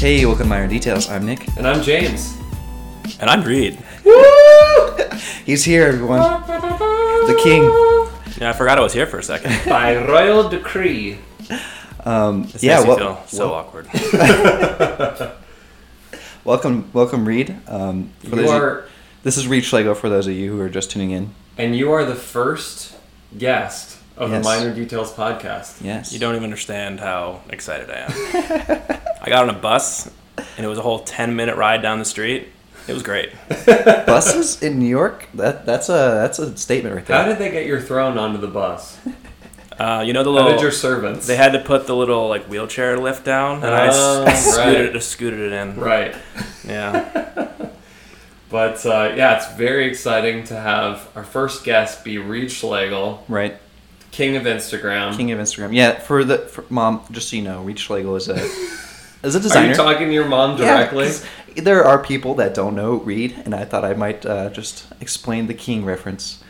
Hey, welcome to Minor Details. I'm Nick. And I'm James. And I'm Reed. Woo! He's here, everyone. The king. Yeah, I forgot I was here for a second. By royal decree. This makes me feel so awkward. welcome, Reed. This is Reed Schlegel for those of you who are just tuning in. And you are the first guest of the Minor Details podcast. Yes. You don't even understand how excited I am. I got on a bus, and it was a whole 10-minute ride down the street. It was great. Buses in New York? That's a statement right there. How did they get your throne onto the bus? How did your servants? They had to put the little wheelchair lift down, and I scooted it in. Right. Yeah. But it's very exciting to have our first guest be Reed Schlegel. Right. King of Instagram. Yeah. For mom, just so you know, Reed Schlegel is a designer. Are you talking to your mom directly? Yeah, there are people that don't know Reed, and I thought I might just explain the King reference.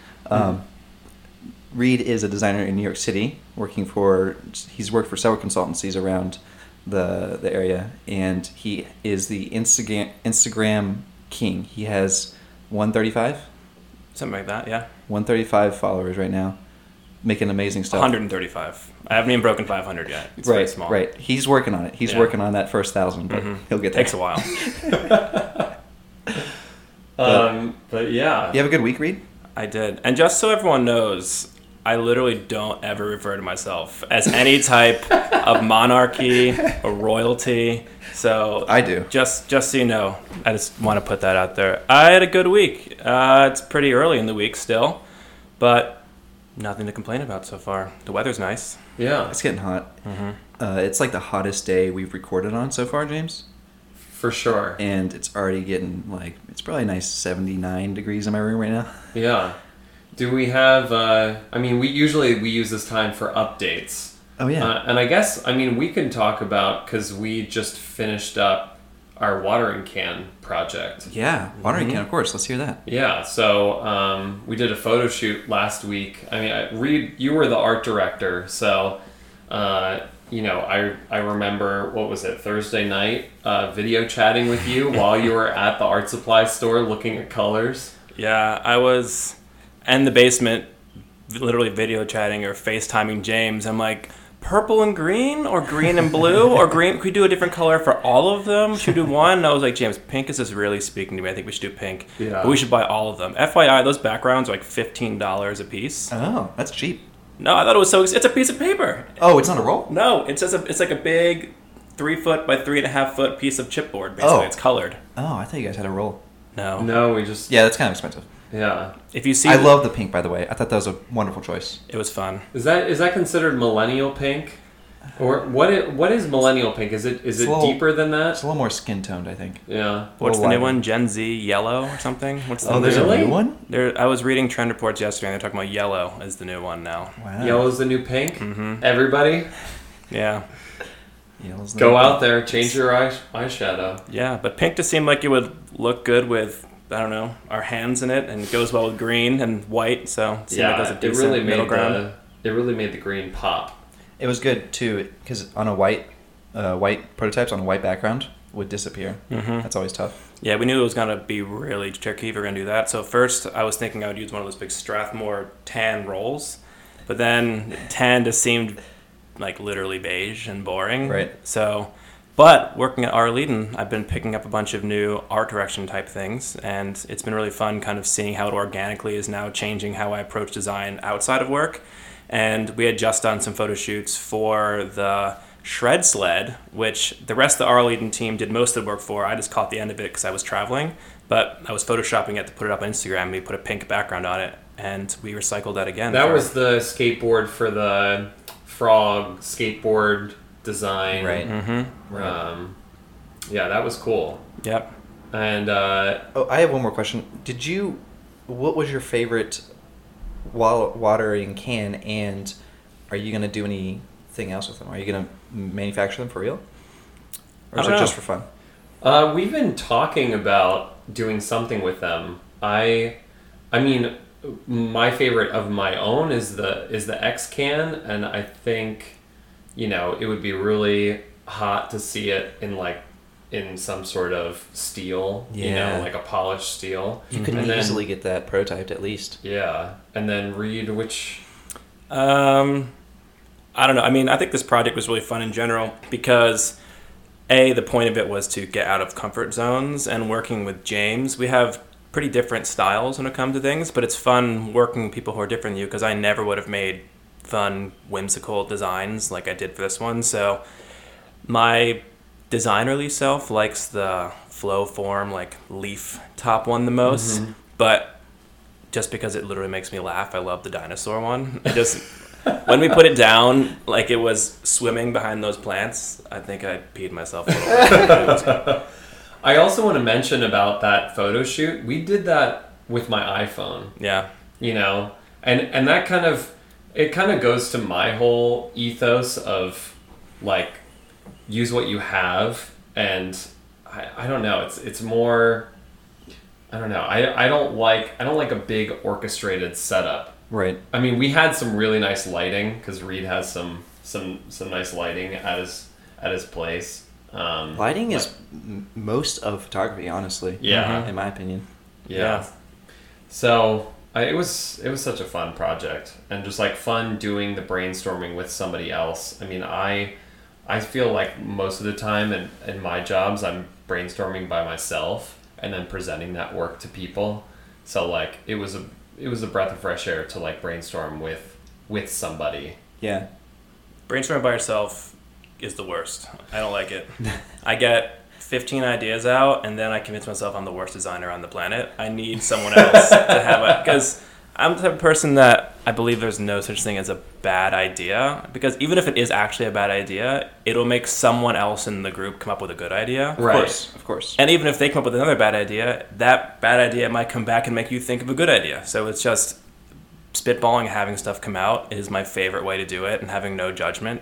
Reed is a designer in New York City, he's worked for several consultancies around the area, and he is the Instagram king. He has 135? Something like that, yeah. 135 followers right now. Making amazing stuff. 135. I haven't even broken 500 yet. It's very small. Right. He's working on it. He's working on that first 1,000, but he'll get there. Takes a while. But yeah. You have a good week, Reed? I did. And just so everyone knows, I literally don't ever refer to myself as any type of monarchy or royalty. So I do. Just so you know, I just want to put that out there. I had a good week. It's pretty early in the week still, but nothing to complain about so far. The weather's nice. Yeah. It's getting hot. Mm-hmm. It's the hottest day we've recorded on so far, James. For sure. And it's already getting it's probably a nice 79 degrees in my room right now. Yeah. Do we have, we use this time for updates. Oh, yeah. And I guess, we can talk about, because we just finished up our watering can project. Yeah, watering can, of course. Let's hear that. Yeah, so we did a photo shoot last week. Reed, you were the art director, so I remember, what was it, Thursday night, video chatting with you while you were at the art supply store looking at colors. Yeah, I was in the basement literally video chatting or FaceTiming James. I'm like, purple and green, or green and blue, or green? Could we do a different color for all of them? Should we do one? And I was like, James, pink is just really speaking to me. I think we should do pink. Yeah. But we should buy all of them. FYI, those backgrounds are $15 a piece. Oh, that's cheap. No, I thought it was it's a piece of paper. Oh, it's not a roll? No, it's like a big 3-foot by 3.5-foot piece of chipboard, basically. Oh. It's colored. Oh, I thought you guys had a roll. No, we just... Yeah, that's kind of expensive. Yeah. I love the pink, by the way. I thought that was a wonderful choice. It was fun. Is that considered millennial pink? Or what is millennial pink? Is it deeper than that? It's a little more skin toned, I think. Yeah. What's the new one? Gen Z yellow or something? What's the there's a new one? I was reading trend reports yesterday and they're talking about yellow as the new one now. Wow. Yellow's the new pink? Mm-hmm. Everybody? Yeah. Yellow's the new pink. Out there, change your eyeshadow. Yeah, but pink just seemed like it would look good with, I don't know, our hands in it, and it goes well with green and white, so it really made the green pop. It was good too, because on a white prototypes on a white background would disappear. Mm-hmm. That's always tough. Yeah, we knew it was gonna be really tricky if we were gonna do that. So first, I was thinking I would use one of those big Strathmore tan rolls, but then tan just seemed literally beige and boring. Right. So. But working at Aurelidon, I've been picking up a bunch of new art direction type things, and it's been really fun kind of seeing how it organically is now changing how I approach design outside of work. And we had just done some photo shoots for the Shred Sled, which the rest of the Aurelidon team did most of the work for. I just caught the end of it because I was traveling, but I was photoshopping it to put it up on Instagram. We put a pink background on it, and we recycled that again. That was the skateboard for the Frog skateboard design, right? Mm-hmm. Yeah, that was cool. Yep. And I have one more question. What was your favorite watering can, and are you going to do anything else with them? Are you going to manufacture them for real, or is it just for fun? We've been talking about doing something with them. My favorite of my own is the X can, and I think it would be really hot to see it in in some sort of steel, you know, like a polished steel. You can easily get that prototyped at least. Yeah. And then Reed, which... I don't know. I mean, I think this project was really fun in general because, A, the point of it was to get out of comfort zones and working with James. We have pretty different styles when it comes to things, but it's fun working with people who are different than you because I never would have made fun, whimsical designs like I did for this one. So my... designerly self likes the flow form, like leaf top one the most, but just because it literally makes me laugh, I love the dinosaur one. I just when we put it down, like it was swimming behind those plants, I think I peed myself a little bit. I also want to mention about that photo shoot. We did that with my iPhone. Yeah. You know, and that kind of, it kind of goes to my whole ethos of like, use what you have, and I don't know. It's more. I don't know. I don't like a big orchestrated setup. Right. I mean, we had some really nice lighting because Reed has some nice lighting at his place. Lighting is most of photography, honestly. Yeah. In my opinion. Yeah. So it was such a fun project, and just like fun doing the brainstorming with somebody else. I mean, I feel like most of the time in my jobs, I'm brainstorming by myself and then presenting that work to people. So like it was a breath of fresh air to like brainstorm with somebody. Yeah. Brainstorming by yourself is the worst. I don't like it. I get 15 ideas out and then I convince myself I'm the worst designer on the planet. I need someone else to have it because I'm the type of person that I believe there's no such thing as a bad idea, because even if it is actually a bad idea, it'll make someone else in the group come up with a good idea. Right. Of course. And even if they come up with another bad idea, that bad idea might come back and make you think of a good idea. So it's just spitballing, having stuff come out is my favorite way to do it and having no judgment.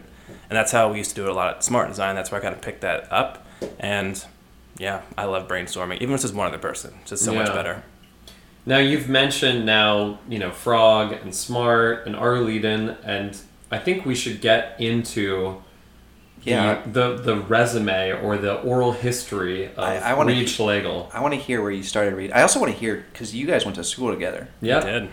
And that's how we used to do it a lot at Smart Design. That's where I kind of picked that up. And yeah, I love brainstorming. Even if it's just one other person, it's just so much better. Now, you've mentioned Frog and Smart and Aurelidon, and I think we should get into the resume or the oral history of Reed Schlegel. I want to hear where you started, Reed. I also want to hear, because you guys went to school together. Yeah. We did.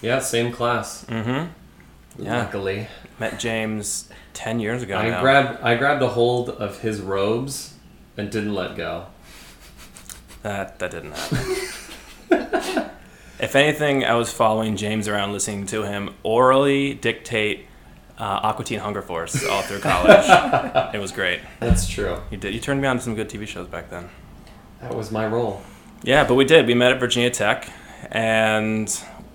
Yeah, same class. Mm-hmm. Yeah. Luckily. Met James 10 years ago now. I grabbed a hold of his robes and didn't let go. That didn't happen. If anything, I was following James around, listening to him orally dictate Aqua Teen Hunger Force all through college. It was great. That's true. You turned me on to some good TV shows back then. That was my role. Yeah, but we did. We met at Virginia Tech, and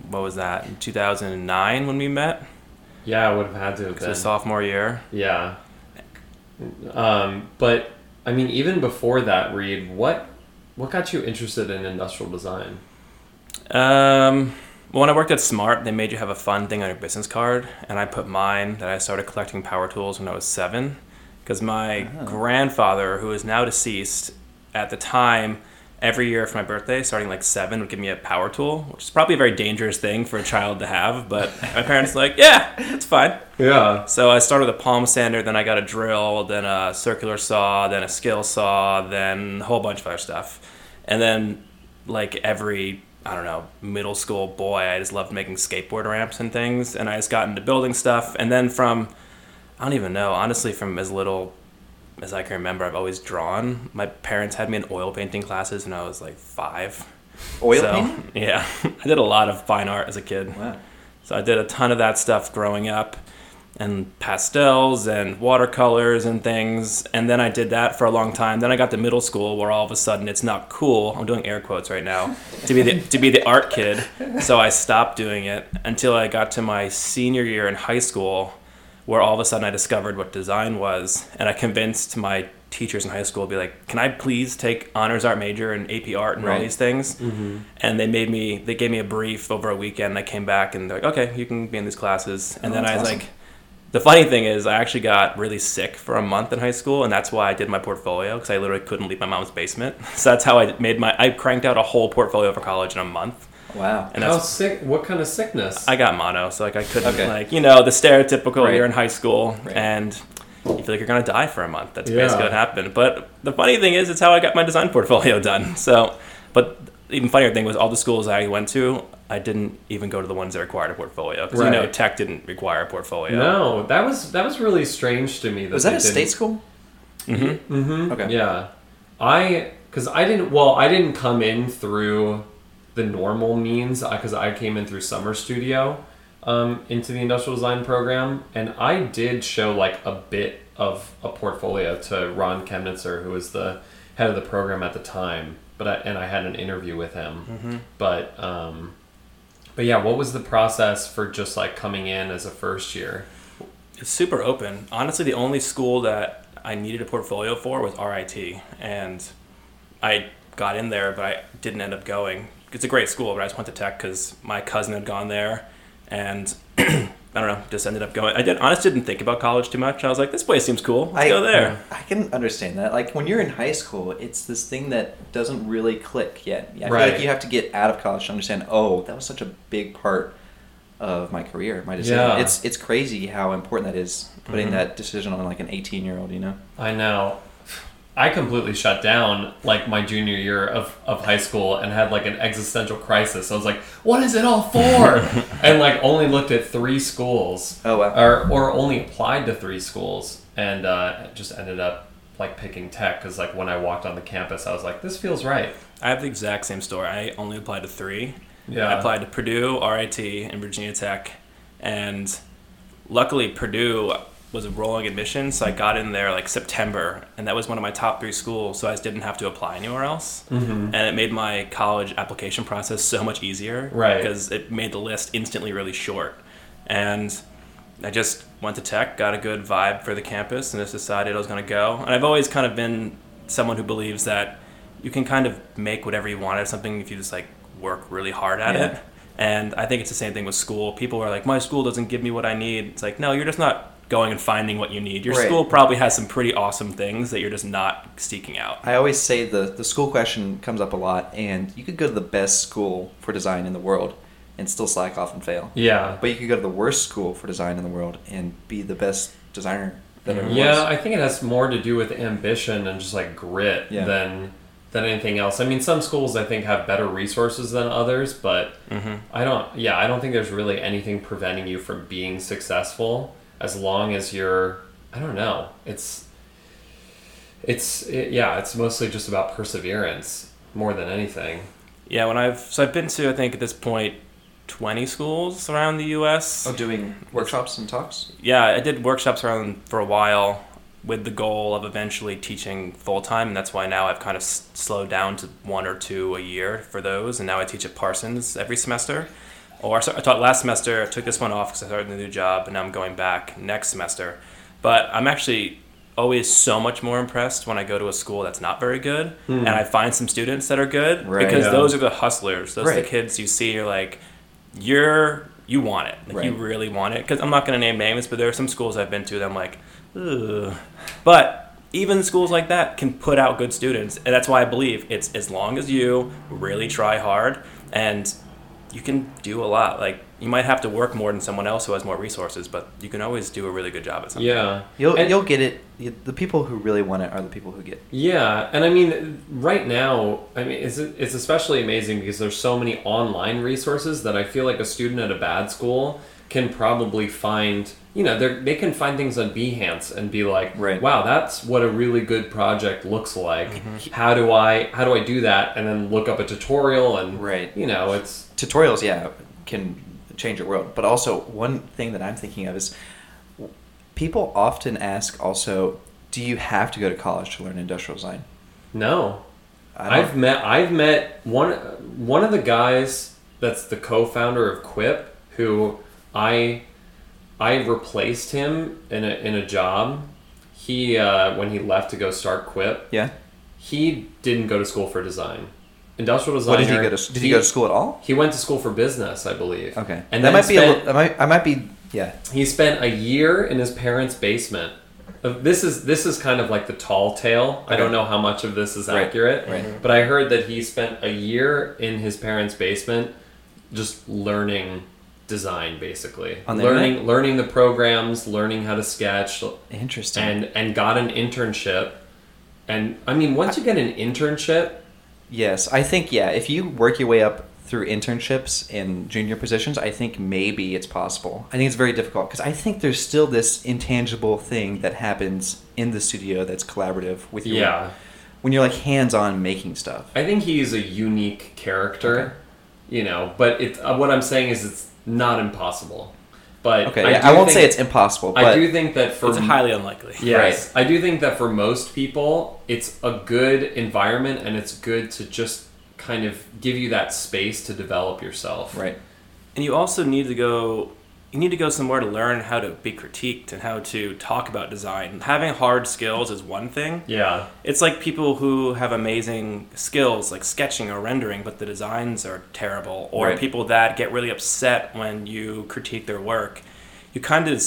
what was that, in 2009 when we met? Yeah, I would have had to have been. Because it was sophomore year. Yeah. But, I mean, even before that, Reed, what got you interested in industrial design? Well, when I worked at Smart, they made you have a fun thing on your business card, and I put mine that I started collecting power tools when I was 7, because my grandfather, who is now deceased, at the time, every year for my birthday, starting like 7, would give me a power tool, which is probably a very dangerous thing for a child to have, but my parents were like, yeah, it's fine. Yeah. So I started with a palm sander, then I got a drill, then a circular saw, then a skill saw, then a whole bunch of other stuff. And then, like, every... I don't know, middle school boy, I just loved making skateboard ramps and things, and I just got into building stuff. And then from as little as I can remember, I've always drawn. My parents had me in oil painting classes when I was like 5. Painting? Yeah. I did a lot of fine art as a kid. Wow. So I did a ton of that stuff growing up, and pastels and watercolors and things. And then I did that for a long time. Then I got to middle school where all of a sudden it's not cool. I'm doing air quotes right now to be the art kid. So I stopped doing it until I got to my senior year in high school, where all of a sudden I discovered what design was. And I convinced my teachers in high school to be like, can I please take honors art major and AP art and all these things? Mm-hmm. And they gave me a brief over a weekend. I came back and they're like, okay, you can be in these classes. And then I was awesome. The funny thing is I actually got really sick for a month in high school, and that's why I did my portfolio, because I literally couldn't leave my mom's basement. So that's how I cranked out a whole portfolio for college in a month. Wow. And how sick? What kind of sickness? I got mono, so I couldn't, the stereotypical you're in high school. Right. And you feel like you're going to die for a month. That's basically what happened. But the funny thing is, it's how I got my design portfolio done. So, but even funnier thing was all the schools I went to, I didn't even go to the ones that required a portfolio. Because, you know, tech didn't require a portfolio. No, that was really strange to me. That was that a state school? Mm-hmm. Mm-hmm. Okay. Yeah. I didn't come in through the normal means, because I came in through summer studio into the industrial design program, and I did show like a bit of a portfolio to Ron Kemnitzer, who was the head of the program at the time, and I had an interview with him. Mm-hmm. But yeah, what was the process for just like coming in as a first year? It's super open. Honestly, the only school that I needed a portfolio for was RIT, and I got in there, but I didn't end up going. It's a great school, but I just went to tech because my cousin had gone there, and I don't know, just ended up going. I honestly didn't think about college too much. I was like, this place seems cool. Let's go there. I can understand that. Like, when you're in high school, it's this thing that doesn't really click yet. I feel like you have to get out of college to understand, oh, that was such a big part of my career, my decision. Yeah. It's crazy how important that is, putting that decision on like an 18-year-old, you know? I know. I completely shut down like my junior year of high school and had like an existential crisis. I was like, what is it all for? And like only looked at 3 schools. Oh, wow. Or only applied to 3 schools, and just ended up like picking tech. 'Cause like when I walked on the campus, I was like, this feels right. I have the exact same story. I only applied to 3. Yeah. I applied to Purdue, RIT, and Virginia Tech. And luckily Purdue was a rolling admission, so I got in there like September, and that was one of my top 3 schools, so I just didn't have to apply anywhere else. Mm-hmm. And it made my college application process so much easier, because it made the list instantly really short. And I just went to tech, got a good vibe for the campus, and just decided I was going to go. And I've always kind of been someone who believes that you can kind of make whatever you want out of something if you just like work really hard at it. And I think it's the same thing with school. People are like, my school doesn't give me what I need. It's like, no, you're just not going and finding what you need. Your school probably has some pretty awesome things that you're just not seeking out. I always say the school question comes up a lot, and you could go to the best school for design in the world and still slack off and fail. Yeah. But you could go to the worst school for design in the world and be the best designer that ever was. Yeah, I think it has more to do with ambition and just like grit than anything else. I mean, some schools I think have better resources than others, but I don't think there's really anything preventing you from being successful. As long as you're, I don't know, it's mostly just about perseverance more than anything. Yeah, I've been to, I think at this point, 20 schools around the U.S. Oh, doing workshops and talks? Yeah, I did workshops around for a while with the goal of eventually teaching full-time, and that's why now I've kind of slowed down to 1 or 2 a year for those, and now I teach at Parsons every semester. I taught last semester, I took this one off because I started a new job, and now I'm going back next semester. But I'm actually always so much more impressed when I go to a school that's not very good, and I find some students that are good, because those are the hustlers. Those are the kids you see, you're like, you want it. Like, you really want it. Because I'm not going to name names, but there are some schools I've been to that I'm like, ugh. But even schools like that can put out good students, and that's why I believe it's as long as you really try hard, and you can do a lot. Like, you might have to work more than someone else who has more resources, but you can always do a really good job at something. Yeah. You'll get it. The people who really want it are the people who get it. Yeah. And I mean, right now, it's especially amazing because there's so many online resources that I feel like a student at a bad school can probably find, you know, they can find things on Behance and be like, wow, that's what a really good project looks like. Mm-hmm. How do I do that? And then look up a tutorial and, you know, it's... Tutorials, can change your world. But also, one thing that I'm thinking of is people often ask also, do you have to go to college to learn industrial design? No. I've met one of the guys that's the co-founder of Quip, who... I replaced him in a job. He when he left to go start Quip. Yeah. He didn't go to school for design. Industrial design. Did he go to school at all? He went to school for business, I believe. Okay. And that might be He spent a year in his parents' basement. This is kind of like the tall tale. Okay. I don't know how much of this is accurate, but I heard that he spent a year in his parents' basement just learning design, basically. Learning the programs, learning how to sketch. Interesting. And got an internship. And, I mean, once you get an internship... Yes, I think, yeah, if you work your way up through internships and junior positions, I think maybe it's possible. I think it's very difficult, because I think there's still this intangible thing that happens in the studio that's collaborative with you. Yeah. When you're, like, hands-on making stuff. I think he is a unique character, okay. You know, but it's, what I'm saying is it's not impossible. But okay, I won't say it's impossible, but I do think that for... It's highly unlikely. Yes. Right. I do think that for most people, it's a good environment, and it's good to just kind of give you that space to develop yourself. Right. And you also need to go... You need to go somewhere to learn how to be critiqued and how to talk about design. Having hard skills is one thing. Yeah. It's like people who have amazing skills like sketching or rendering, but the designs are terrible. Or right. People that get really upset when you critique their work. You kind of,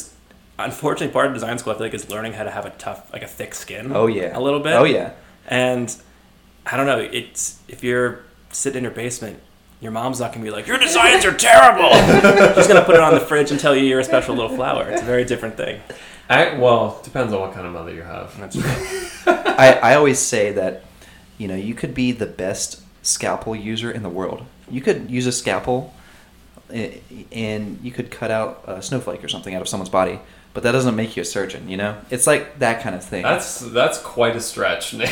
unfortunately, part of design school, I feel like, is learning how to have a tough, like a thick skin. Oh, yeah. A little bit. Oh, yeah. And I don't know, it's, if you're sitting in your basement, your mom's not going to be like, your designs are terrible. She's going to put it on the fridge and tell you you're a special little flower. It's a very different thing. Well, depends on what kind of mother you have. That's true. I always say that, you know, you could be the best scalpel user in the world. You could use a scalpel and you could cut out a snowflake or something out of someone's body, but that doesn't make you a surgeon, you know? It's like that kind of thing. That's quite a stretch, Nick.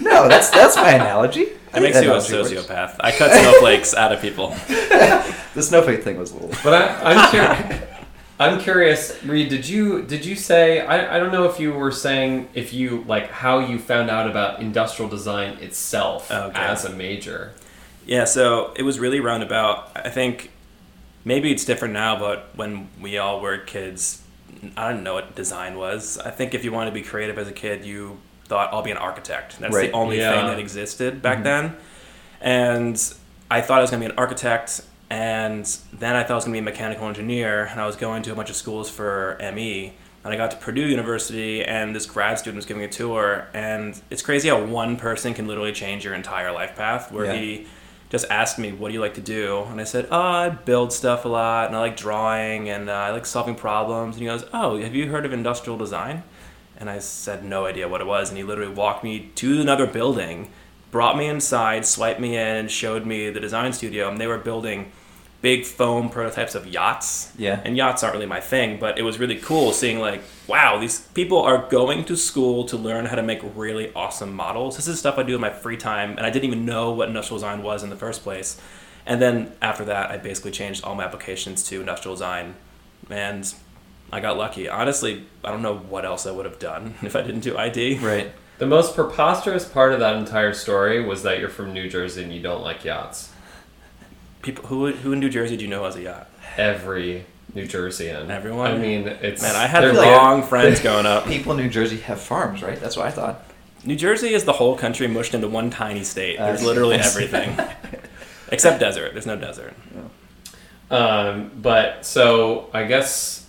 No, that's my analogy. It makes you a sociopath. Works. I cut snowflakes out of people. The snowflake thing was a little... But I'm curious, Reed, did you say... I don't know if you were saying if you, like, how you found out about industrial design itself as a major. Yeah, so it was really roundabout. I think maybe it's different now, but when we all were kids, I didn't know what design was. I think if you wanted to be creative as a kid, you... thought I'll be an architect. That's right. The only thing that existed back then. And I thought I was going to be an architect, and then I thought I was going to be a mechanical engineer, and I was going to a bunch of schools for ME, and I got to Purdue University, and this grad student was giving a tour, and it's crazy how one person can literally change your entire life path, where he just asked me, what do you like to do? And I said, I build stuff a lot, and I like drawing, and I like solving problems. And he goes, oh, have you heard of industrial design? And I said, no idea what it was. And he literally walked me to another building, brought me inside, swiped me in, and showed me the design studio. And they were building big foam prototypes of yachts. Yeah. And yachts aren't really my thing, but it was really cool seeing, like, wow, these people are going to school to learn how to make really awesome models. This is stuff I do in my free time. And I didn't even know what industrial design was in the first place. And then after that, I basically changed all my applications to industrial design. And... I got lucky. Honestly, I don't know what else I would have done if I didn't do ID. Right. The most preposterous part of that entire story was that you're from New Jersey and you don't like yachts. People who in New Jersey do you know has a yacht? Every New Jerseyan. Everyone. I mean, it's... Man, I had the wrong friends going up. People in New Jersey have farms, right? That's what I thought. New Jersey is the whole country mushed into one tiny state. There's literally everything. Except desert. There's no desert. No. But, so, I guess...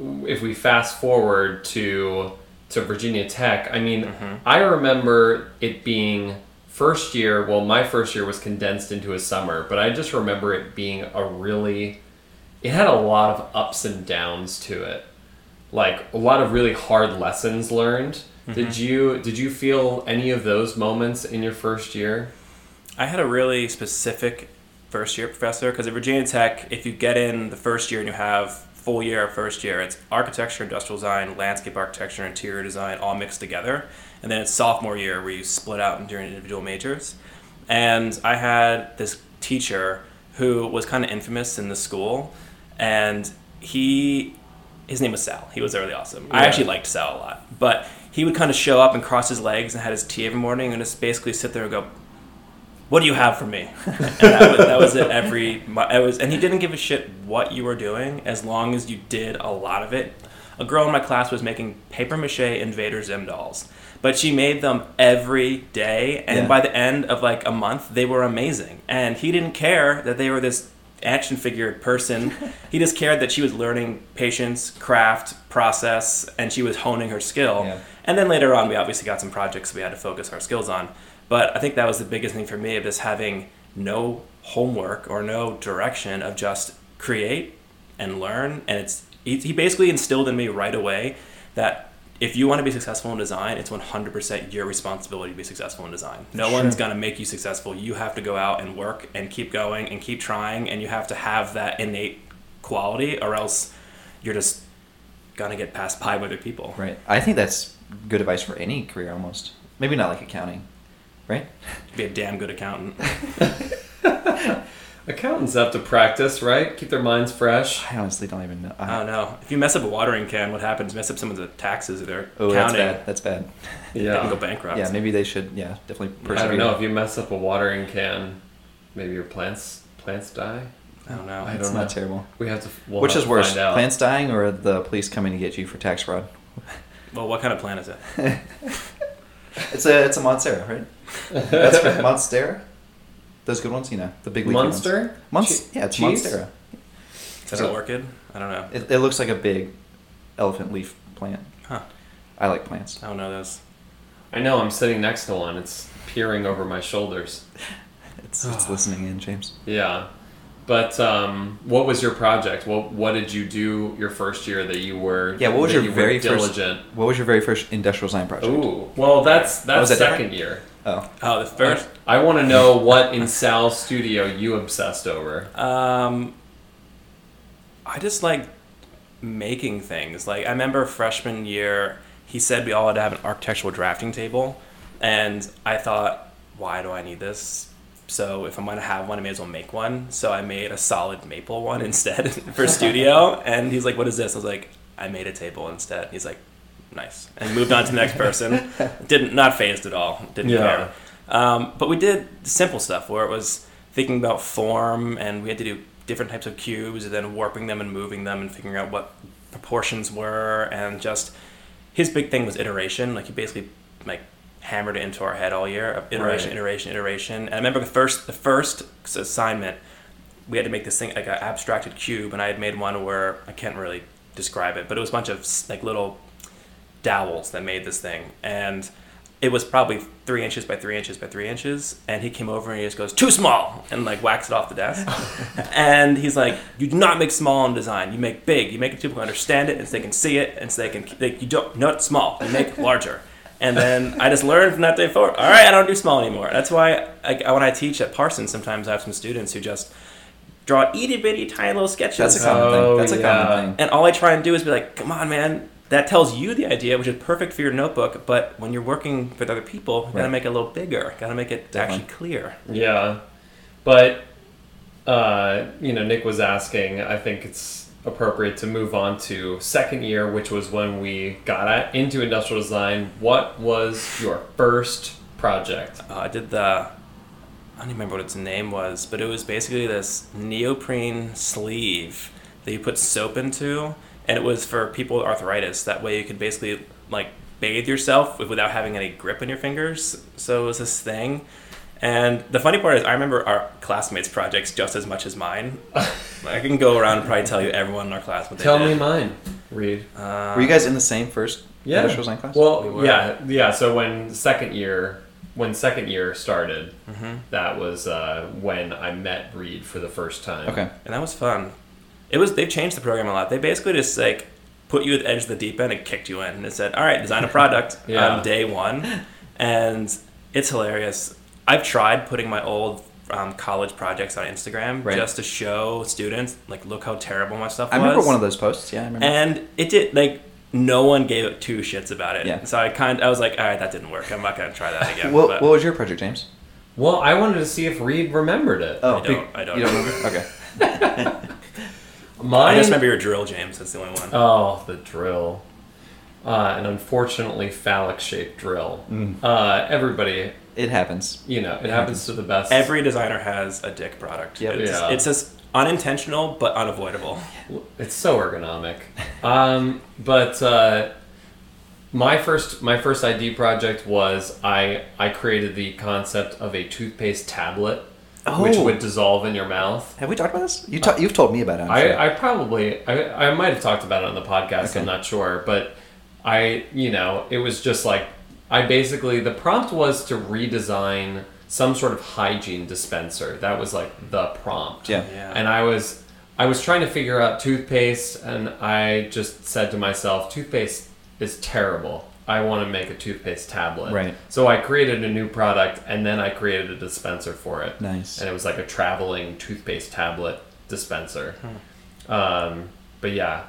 If we fast forward to Virginia Tech, I mean, I remember it being first year. Well, my first year was condensed into a summer, but I just remember it being it had a lot of ups and downs to it, like a lot of really hard lessons learned. Did you feel any of those moments in your first year? I had a really specific first year professor, because at Virginia Tech, if you get in the first year and you have full year or first year, it's architecture, industrial design, landscape architecture, interior design, all mixed together. And then it's sophomore year where you split out into individual majors. And I had this teacher who was kind of infamous in the school, and his name was Sal. He was really awesome. Yeah. I actually liked Sal a lot, but he would kind of show up and cross his legs and had his tea every morning and just basically sit there and go, what do you have for me? And that was it every... And he didn't give a shit what you were doing, as long as you did a lot of it. A girl in my class was making papier-mâché Invader Zim dolls, but she made them every day, and by the end of like a month, they were amazing. And he didn't care that they were this action figure person. He just cared that she was learning patience, craft, process, and she was honing her skill. Yeah. And then later on, we obviously got some projects we had to focus our skills on. But I think that was the biggest thing for me, of just having no homework or no direction, of just create, and learn. And it's he basically instilled in me right away that if you want to be successful in design, it's 100% your responsibility to be successful in design. No one's going to make you successful. You have to go out and work and keep going and keep trying, and you have to have that innate quality, or else you're just going to get passed by other people. Right. I think that's good advice for any career almost. Maybe not like accounting, right? Be a damn good accountant. Accountants have to practice, right? Keep their minds fresh. I honestly don't even know. I don't know. If you mess up a watering can, what happens? Mess up someone's taxes or their accounting. That's bad. Yeah. They can go bankrupt. Yeah, maybe they should, definitely persevere. I don't know. If you mess up a watering can, maybe your plants die? I don't know. It's not terrible. We have to Which is worse, plants dying or the police coming to get you for tax fraud? Well, what kind of plant is it? It's a Monstera, right? That's right. Monstera? Those good ones, the big leaky Monster? Ones. Monster? Yeah, it's cheese? Monstera. Is that an orchid? I don't know. It looks like a big elephant leaf plant. Huh. I like plants. I don't know those. I know, I'm sitting next to one. It's peering over my shoulders. It's listening in, James. Yeah. But what was your project? What did you do your first year that you were What was your very first industrial design project? Ooh. Well, that's second year. Oh, the first. I want to know what in Sal's studio you obsessed over. I just like making things. Like I remember freshman year, he said we all had to have an architectural drafting table, and I thought, why do I need this? So if I'm going to have one, I may as well make one. So I made a solid maple one instead for studio. And he's like, what is this? I was like, I made a table instead. He's like, nice. And moved on to the next person. Not phased at all. Didn't care. But we did simple stuff where it was thinking about form, and we had to do different types of cubes and then warping them and moving them and figuring out what proportions were. And just his big thing was iteration. Like he basically hammered it into our head all year of iteration. And I remember the first assignment, we had to make this thing like an abstracted cube, and I had made one where I can't really describe it, but it was a bunch of little dowels that made this thing, and it was probably 3 inches by 3 inches by 3 inches, and he came over and he just goes, too small, and whacks it off the desk. And he's like, you do not make small in design. You make big. You make it so people understand it and so they can see it and so they can you don't not small. You make larger. And then I just learned from that day forward, all right, I don't do small anymore. That's why when I teach at Parsons, sometimes I have some students who just draw itty-bitty tiny little sketches. That's a common thing. That's a common thing. And all I try and do is be like, come on, man. That tells you the idea, which is perfect for your notebook, but when you're working with other people, you got to make it a little bigger. Got to make it actually clear. Yeah. But, Nick was asking, I think it's appropriate to move on to second year, which was when we got into industrial design. What was your first project? I did I don't even remember what its name was, but it was basically this neoprene sleeve that you put soap into, and it was for people with arthritis. That way you could basically bathe yourself without having any grip on your fingers. So it was this thing. And the funny part is I remember our classmates' projects just as much as mine. I can go around and probably tell you everyone in our class what they did. Tell me mine, Reed. Were you guys in the same first industrial design class? Well, we were. Yeah. So when second year started, that was when I met Reed for the first time. Okay. And that was fun. They've changed the program a lot. They basically just put you at the edge of the deep end and kicked you in. And it said, all right, design a product on day one. And it's hilarious. I've tried putting my old college projects on Instagram just to show students, look how terrible my stuff was. I remember one of those posts, I remember. And it did, no one gave two shits about it. Yeah. So I was like, all right, that didn't work. I'm not going to try that again. What was your project, James? Well, I wanted to see if Reed remembered it. Oh, I don't remember. Okay. I just remember your drill, James. That's the only one. Oh, the drill. An unfortunately phallic-shaped drill. Mm. Everybody... It happens. It happens to the best. Every designer has a dick product. Yep. It's just unintentional, but unavoidable. It's so ergonomic. My first ID project was I created the concept of a toothpaste tablet, which would dissolve in your mouth. Have we talked about this? You've told me about it. I might have talked about it on the podcast. Okay. I'm not sure, but it was just the prompt was to redesign some sort of hygiene dispenser. That was the prompt. Yeah. And I was I was trying to figure out toothpaste, and I just said to myself, toothpaste is terrible. I want to make a toothpaste tablet. Right. So I created a new product, and then I created a dispenser for it. Nice. And it was like a traveling toothpaste tablet dispenser. Huh. But yeah,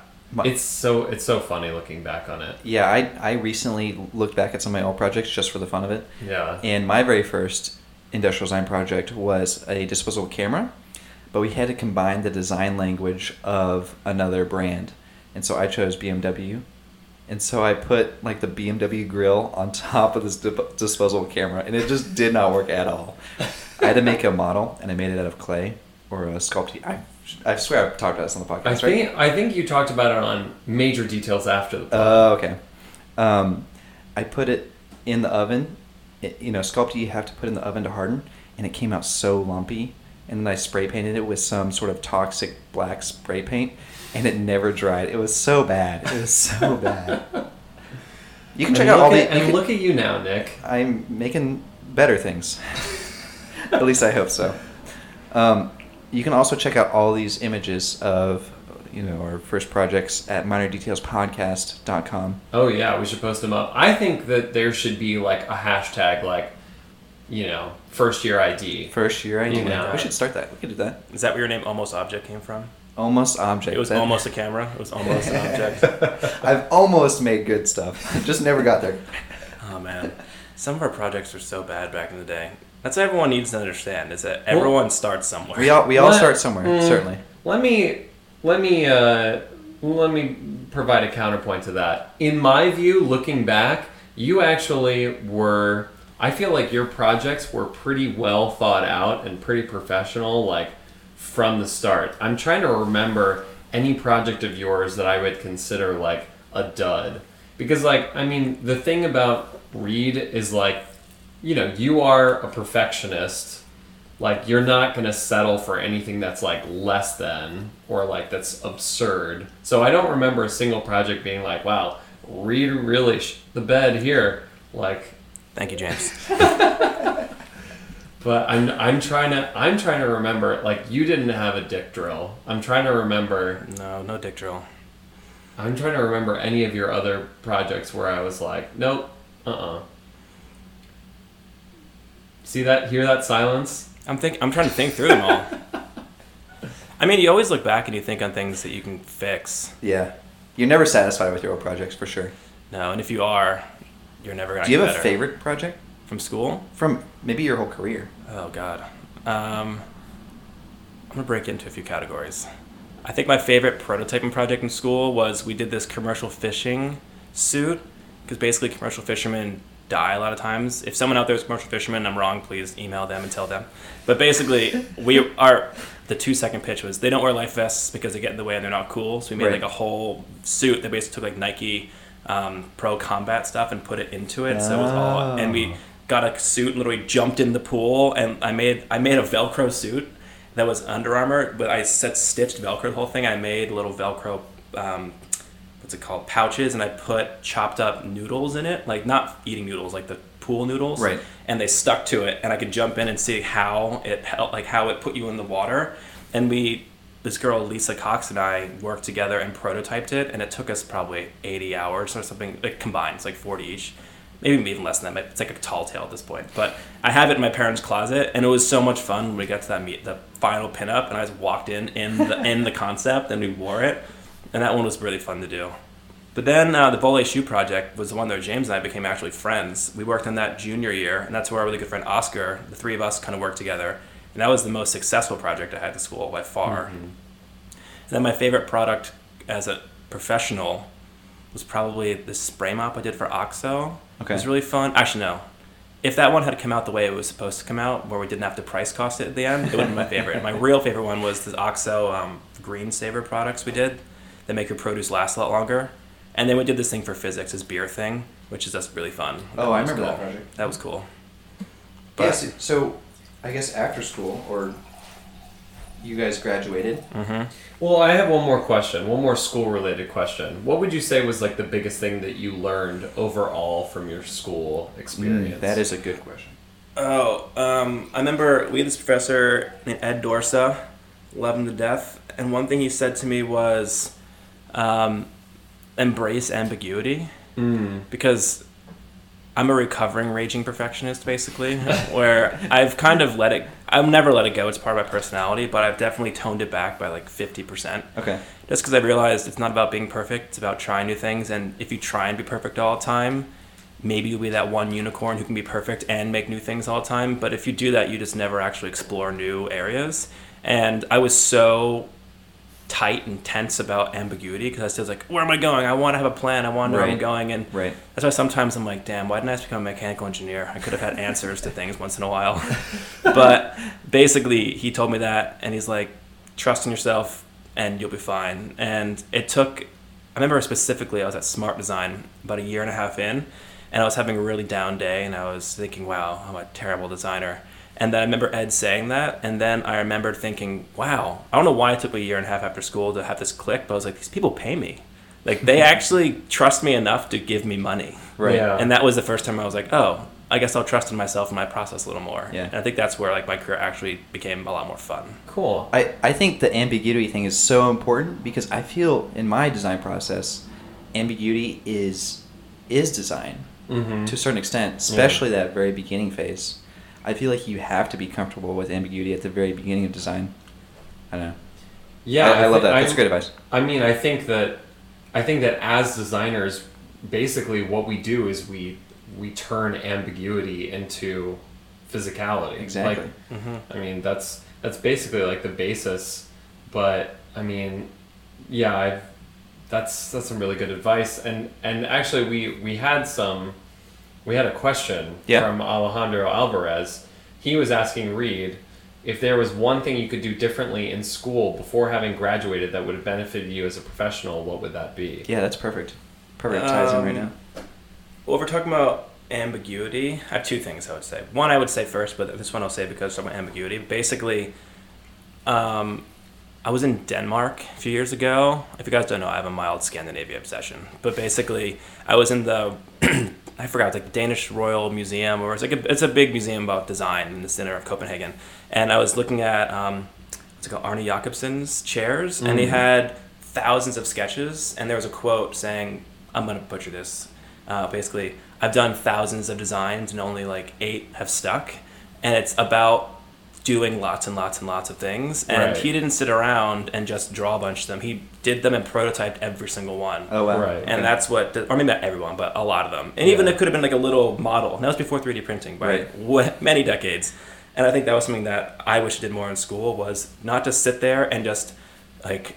it's so funny looking back on it. Yeah, I recently looked back at some of my old projects just for the fun of it. Yeah. And my very first industrial design project was a disposable camera, but we had to combine the design language of another brand. And so I chose BMW. And so I put like the BMW grill on top of this disposable camera, and it just did not work at all. I had to make a model, and I made it out of clay or a sculpting. I swear I've talked about this on the podcast, I think you talked about it on Major Details After the Podcast. Oh, okay. I put it in the oven. Sculpting you have to put in the oven to harden, and it came out so lumpy. And then I spray painted it with some sort of toxic black spray paint, and it never dried. It was so bad. You can check out all the... And look at you now, Nick. I'm making better things. At least I hope so. You can also check out all these images of our first projects at MinorDetailsPodcast.com. Oh, yeah. We should post them up. I think that there should be, like, a hashtag, like, first year ID. First year ID. We should start that. We could do that. Is that where your name Almost Object came from? Almost Object. It was almost a camera. It was almost an object. I've almost made good stuff. Just never got there. Oh, man. Some of our projects were so bad back in the day. That's what everyone needs to understand, is that everyone starts somewhere. We all start somewhere, certainly. Let me provide a counterpoint to that. In my view, looking back, you actually were... I feel like your projects were pretty well thought out and pretty professional, like, from the start. I'm trying to remember any project of yours that I would consider like a dud, because the thing about Reed is you are a perfectionist. Like, you're not going to settle for anything that's like less than or like that's absurd. So I don't remember a single project being like, wow, Reed really the bed here, like, thank you, James. But I'm trying to remember, like, you didn't have a dick drill. I'm trying to remember. No dick drill. I'm trying to remember any of your other projects where I was like, nope, See that? Hear that silence? I'm trying to think through them all. I mean, you always look back and you think on things that you can fix. Yeah. You're never satisfied with your old projects, for sure. No, and if you are, you're never going to get better. Do you have a favorite project? From school? From maybe your whole career. Oh, God. I'm going to break into a few categories. I think my favorite prototyping project in school was we did this commercial fishing suit, because basically commercial fishermen die a lot of times. If someone out there is a commercial fisherman and I'm wrong, please email them and tell them. But basically, the 2-second pitch was they don't wear life vests because they get in the way and they're not cool. So we made a whole suit that basically took Nike pro combat stuff and put it into it. Oh. So it was all, and we got a suit and literally jumped in the pool, and I made a Velcro suit that was Under Armour, but I stitched Velcro the whole thing. I made little Velcro, pouches, and I put chopped up noodles in it, like not eating noodles, like the pool noodles. Right. And they stuck to it, and I could jump in and see how it helped, like how it put you in the water. And this girl, Lisa Cox, and I worked together and prototyped it, and it took us probably 80 hours or something, like combined, it's like 40 each. Maybe even less than that. It's like a tall tale at this point. But I have it in my parents' closet, and it was so much fun when we got to the final pinup, and I just walked in the concept, and we wore it, and that one was really fun to do. But then the Bole Shoe project was the one that James and I became actually friends. We worked on that junior year, and that's where our really good friend Oscar, the three of us kind of worked together, and that was the most successful project I had to school by far. Mm-hmm. And then my favorite product as a professional was probably the spray mop I did for OXO. Okay. It was really fun. Actually, no. If that one had come out the way it was supposed to come out, where we didn't have to price cost it at the end, it would have been my favorite. My real favorite one was the OXO Green Saver products we did that make your produce last a lot longer. And then we did this thing for physics, this beer thing, which is just really fun. Oh, I remember that project. That was cool. But, yes, so I guess after school, or you guys graduated. Mm-hmm. Well, I have one more question, one more school-related question. What would you say was like the biggest thing that you learned overall from your school experience? That is a good question. I remember we had this professor named Ed Dorsa, love him to death. And one thing he said to me was, embrace ambiguity. Because I'm a recovering raging perfectionist, basically, where I've kind of let it, I've never let it go. It's part of my personality, but I've definitely toned it back by like 50%. Okay. Just because I realized it's not about being perfect. It's about trying new things. And if you try and be perfect all the time, maybe you'll be that one unicorn who can be perfect and make new things all the time. But if you do that, you just never actually explore new areas. And I was so tight and tense about ambiguity because I was still like, where am I going? I want to have a plan. I want to know where I'm going. And that's why sometimes I'm like, damn, why didn't I just become a mechanical engineer? I could have had answers to things once in a while. But basically, he told me that, and he's like, trust in yourself, and you'll be fine. And it took, I remember specifically, I was at Smart Design about a year and a half in, and I was having a really down day, and I was thinking, wow, I'm a terrible designer. And then I remember Ed saying that, and then I remembered thinking, wow, I don't know why it took me a year and a half after school to have this click, but I was like, these people pay me. Like, they actually trust me enough to give me money. Right. Yeah. And that was the first time I was like, oh, I guess I'll trust in myself and my process a little more. Yeah. And I think that's where, like, my career actually became a lot more fun. Cool. I think the ambiguity thing is so important because I feel in my design process, ambiguity is design to a certain extent, especially that very beginning phase. I feel like you have to be comfortable with ambiguity at the very beginning of design. I don't know. Yeah, I love that. That's great advice. I mean, I think that as designers, basically what we do is we turn ambiguity into physicality. Exactly. Like, I mean, that's basically like the basis. But I mean, yeah, that's some really good advice. And actually, we had some. We had a question from Alejandro Alvarez. He was asking Reed if there was one thing you could do differently in school before having graduated that would have benefited you as a professional, what would that be? Yeah, that's perfect. Perfect ties in right now. Well, if we're talking about ambiguity, I have two things I would say. One I would say first, but this one I'll say because of my ambiguity. Basically, I was in Denmark a few years ago. If you guys don't know, I have a mild Scandinavia obsession. But basically, I was in the... I forgot, it's like the Danish Royal Museum, or it's a big museum about design in the center of Copenhagen. And I was looking at, what's it called, Arne Jacobsen's chairs, and he had thousands of sketches, and there was a quote saying, I'm going to butcher this, basically, I've done thousands of designs and only like 8 have stuck, and it's about doing lots and lots and lots of things. And he didn't sit around and just draw a bunch of them. He did them and prototyped every single one. Oh, wow. Right. And that's what, or maybe not everyone, but a lot of them. And even it could have been like a little model. And that was before 3D printing by many decades. And I think that was something that I wish I did more in school, was not just sit there and just like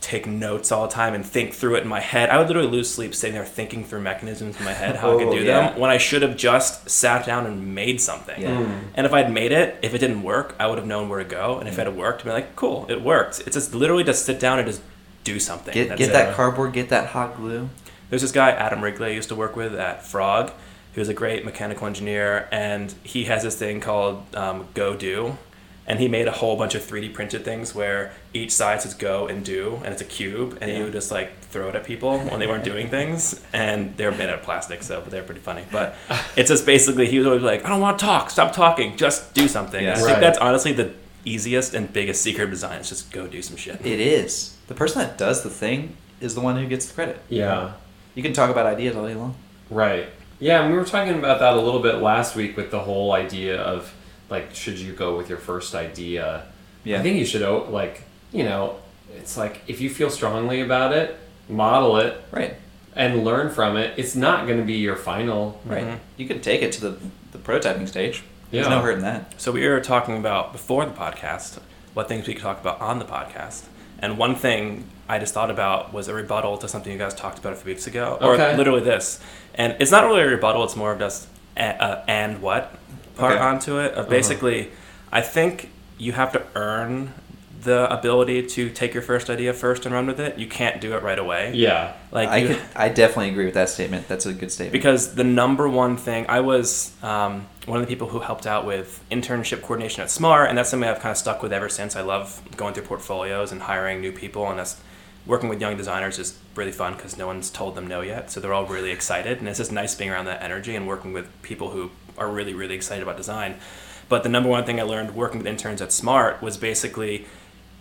take notes all the time and think through it in my head. I would literally lose sleep sitting there thinking through mechanisms in my head, how I could do them, when I should have just sat down and made something. Yeah. And if I'd made it, if it didn't work, I would have known where to go. And if it had worked, I'd be like, cool, it worked. It's just literally just sit down and just do something. Get that cardboard, get that hot glue. There's this guy, Adam Wrigley, I used to work with at Frog, who's a great mechanical engineer, and he has this thing called Go Do. And he made a whole bunch of 3D printed things where each side says go and do, and it's a cube, and he would just like throw it at people when they weren't doing things, and they were made out of plastic, so they're pretty funny. But it's just basically, he was always like, I don't want to talk, stop talking, just do something. Yeah. I think that's honestly the easiest and biggest secret of design, is just go do some shit. It is. The person that does the thing is the one who gets the credit. Yeah. You can talk about ideas all day long. Right. Yeah, and we were talking about that a little bit last week with the whole idea of, like, should you go with your first idea? Yeah. I think you should, like, you know, it's like, if you feel strongly about it, model it. Right. And learn from it. It's not going to be your final. Right. You can take it to the prototyping stage. Yeah. There's no hurt in that. So we were talking about, before the podcast, what things we could talk about on the podcast. And one thing I just thought about was a rebuttal to something you guys talked about a few weeks ago. Okay. Or literally this. And it's not really a rebuttal. It's more of just, and what? Part onto it of basically, I think you have to earn the ability to take your first idea first and run with it. You can't do it right away. Yeah, like I definitely agree with that statement. That's a good statement, because the number one thing, I was one of the people who helped out with internship coordination at Smart, and that's something I've kind of stuck with ever since. I love going through portfolios and hiring new people, and that's working with young designers is really fun because no one's told them no yet, so they're all really excited, and it's just nice being around that energy and working with people who are really, really excited about design. But the number one thing I learned working with interns at Smart was basically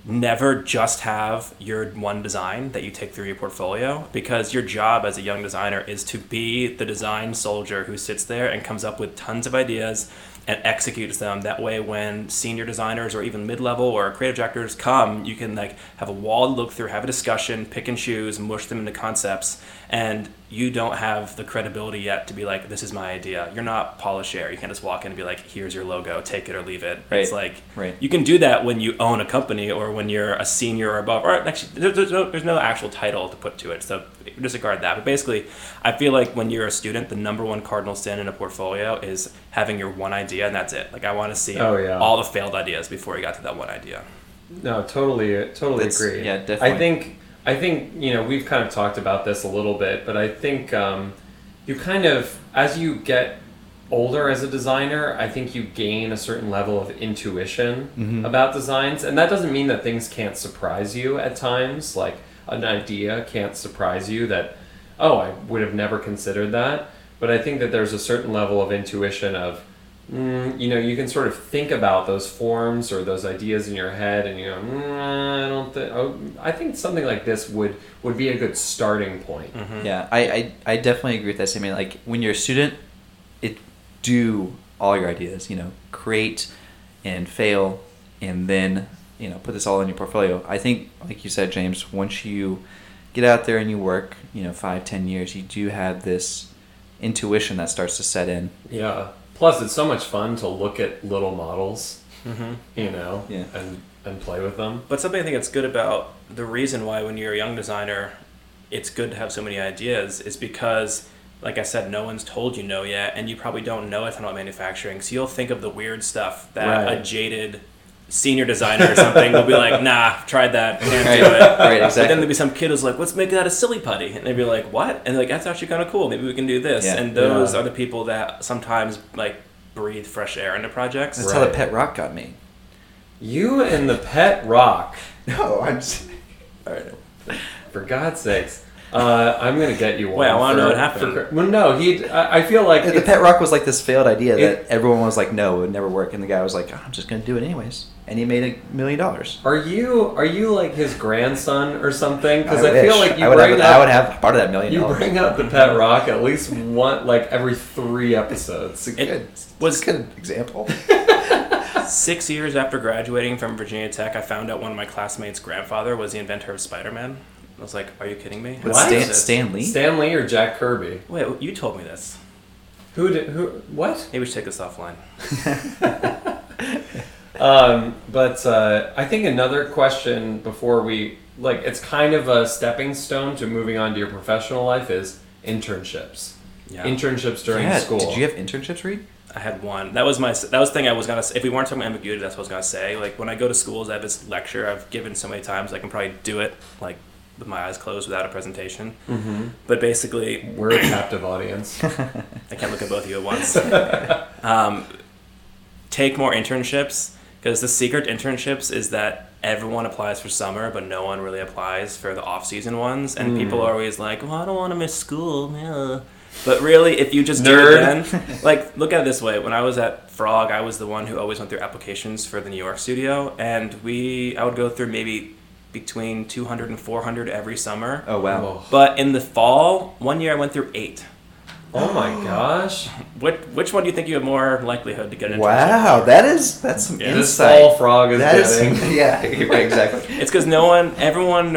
never just have your one design that you take through your portfolio, because your job as a young designer is to be the design soldier who sits there and comes up with tons of ideas and executes them. That way, when senior designers or even mid-level or creative directors come, you can like have a wall look through, have a discussion, pick and choose, mush them into concepts, and you don't have the credibility yet to be like, this is my idea. You're not Paula Sher. You can't just walk in and be like, here's your logo, take it or leave it. Right. It's like, you can do that when you own a company or when you're a senior or above. Or actually, there's no actual title to put to it, so disregard that. But basically, I feel like when you're a student, the number one cardinal sin in a portfolio is having your one idea and that's it. Like, I want to see all the failed ideas before you got to that one idea. No, totally agree. Yeah, definitely. I think, you know, we've kind of talked about this a little bit, but I think you kind of, as you get older as a designer, I think you gain a certain level of intuition about designs. And that doesn't mean that things can't surprise you at times. Like, an idea can't surprise you that, oh, I would have never considered that. But I think that there's a certain level of intuition of, you know, you can sort of think about those forms or those ideas in your head and you go, I think something like this would be a good starting point. Yeah, I definitely agree with that. I mean, like, when you're a student, do all your ideas, you know, create and fail and then, you know, put this all in your portfolio. I think, like you said, James, once you get out there and you work, you know, 5-10 years, you do have this intuition that starts to set in. Yeah. Plus, it's so much fun to look at little models, you know, and play with them. But something I think that's good about the reason why when you're a young designer, it's good to have so many ideas is because, like I said, no one's told you no yet, and you probably don't know a ton about manufacturing. So you'll think of the weird stuff that a jaded senior designer or something will be like, nah, tried that, can't do it. Right, exactly. But then there'll be some kid who's like, let's make that a silly putty. And they'd be like, what? And they're like, that's actually kind of cool. Maybe we can do this. Yeah. And those are the people that sometimes like breathe fresh air into projects. That's how the pet rock got me. You and the pet rock. No, I'm just... All right. For God's sakes. I'm gonna get you one. Wait, I want to know what happened. I feel like the pet rock was like this failed idea that everyone was like, "No, it would never work," and the guy was like, oh, "I'm just gonna do it anyways," and he made $1 million. Are you like his grandson or something? Because I feel like I would have part of that $1 million. You bring up the pet rock at least one, like every 3 episodes. It's a good example. 6 years after graduating from Virginia Tech, I found out one of my classmates' grandfather was the inventor of Spider-Man. I was like, are you kidding me? What? Stan Lee? Stan Lee or Jack Kirby? Wait, you told me this. What? Maybe we should take this offline. But I think another question before we, like, it's kind of a stepping stone to moving on to your professional life is internships. Yeah. Internships during school. Did you have internships, Reed? I had one. That was the thing I was going to say. If we weren't talking about ambiguity, that's what I was going to say. Like, when I go to schools, I have this lecture I've given so many times, I can probably do it, like, with my eyes closed without a presentation. But basically... We're a captive audience. I can't look at both of you at once. Take more internships, because the secret to internships is that everyone applies for summer, but no one really applies for the off-season ones. And people are always like, well, I don't want to miss school. Yeah. But really, if you just do it then... Like, look at it this way. When I was at Frog, I was the one who always went through applications for the New York studio. And I would go through maybe... between 200 and 400 every summer. Oh, wow. Whoa. But in the fall, one year I went through 8. Oh, my gosh. Which one do you think you have more likelihood to get into? Wow, that's some insight. This fall Frog is getting. Yeah, right, exactly. It's because everyone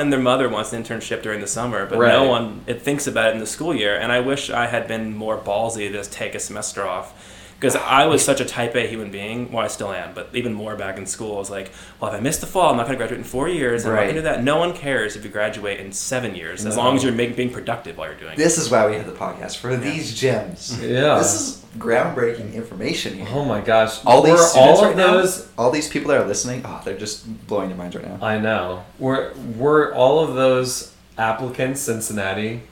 and their mother wants an internship during the summer, but no one thinks about it in the school year. And I wish I had been more ballsy to just take a semester off. Because I was such a type A human being. Well, I still am, but even more back in school. I was like, well, if I miss the fall, I'm not going to graduate in 4 years. I'm not going to do that. No one cares if you graduate in 7 years, as long as you're being productive while you're doing it. This is why we have the podcast, for these gems. Yeah. This is groundbreaking information here. Oh, my gosh. All these people that are listening, they're just blowing their minds right now. I know. Were all of those applicants Cincinnati?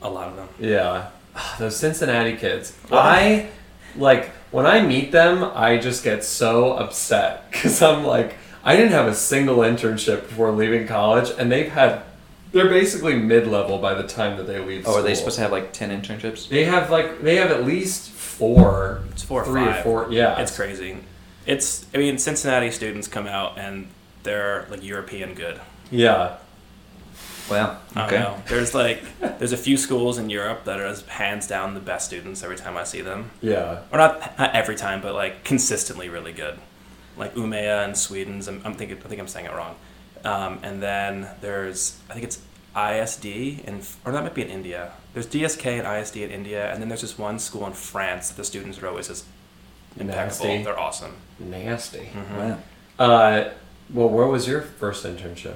A lot of them. Yeah. Those Cincinnati kids. Like, when I meet them, I just get so upset because I'm like, I didn't have a single internship before leaving college, and they're basically mid-level by the time that they leave school. Oh, are they supposed to have like 10 internships? They have at least 4. It's 4 or 5. 3 or 4, yeah. It's crazy. I mean, Cincinnati students come out and they're like European good. Yeah. Wow. Okay. I don't know. There's a few schools in Europe that are hands down the best students every time I see them. Yeah. Or not every time, but like consistently really good. Like Umeå in Sweden. I think I'm saying it wrong. And then there's, I think it's ISD, or that might be in India. There's DSK and ISD in India, and then there's this one school in France that the students are always just impeccable. Nasty. They're awesome. Nasty. Mm-hmm. Wow. Well, where was your first internship?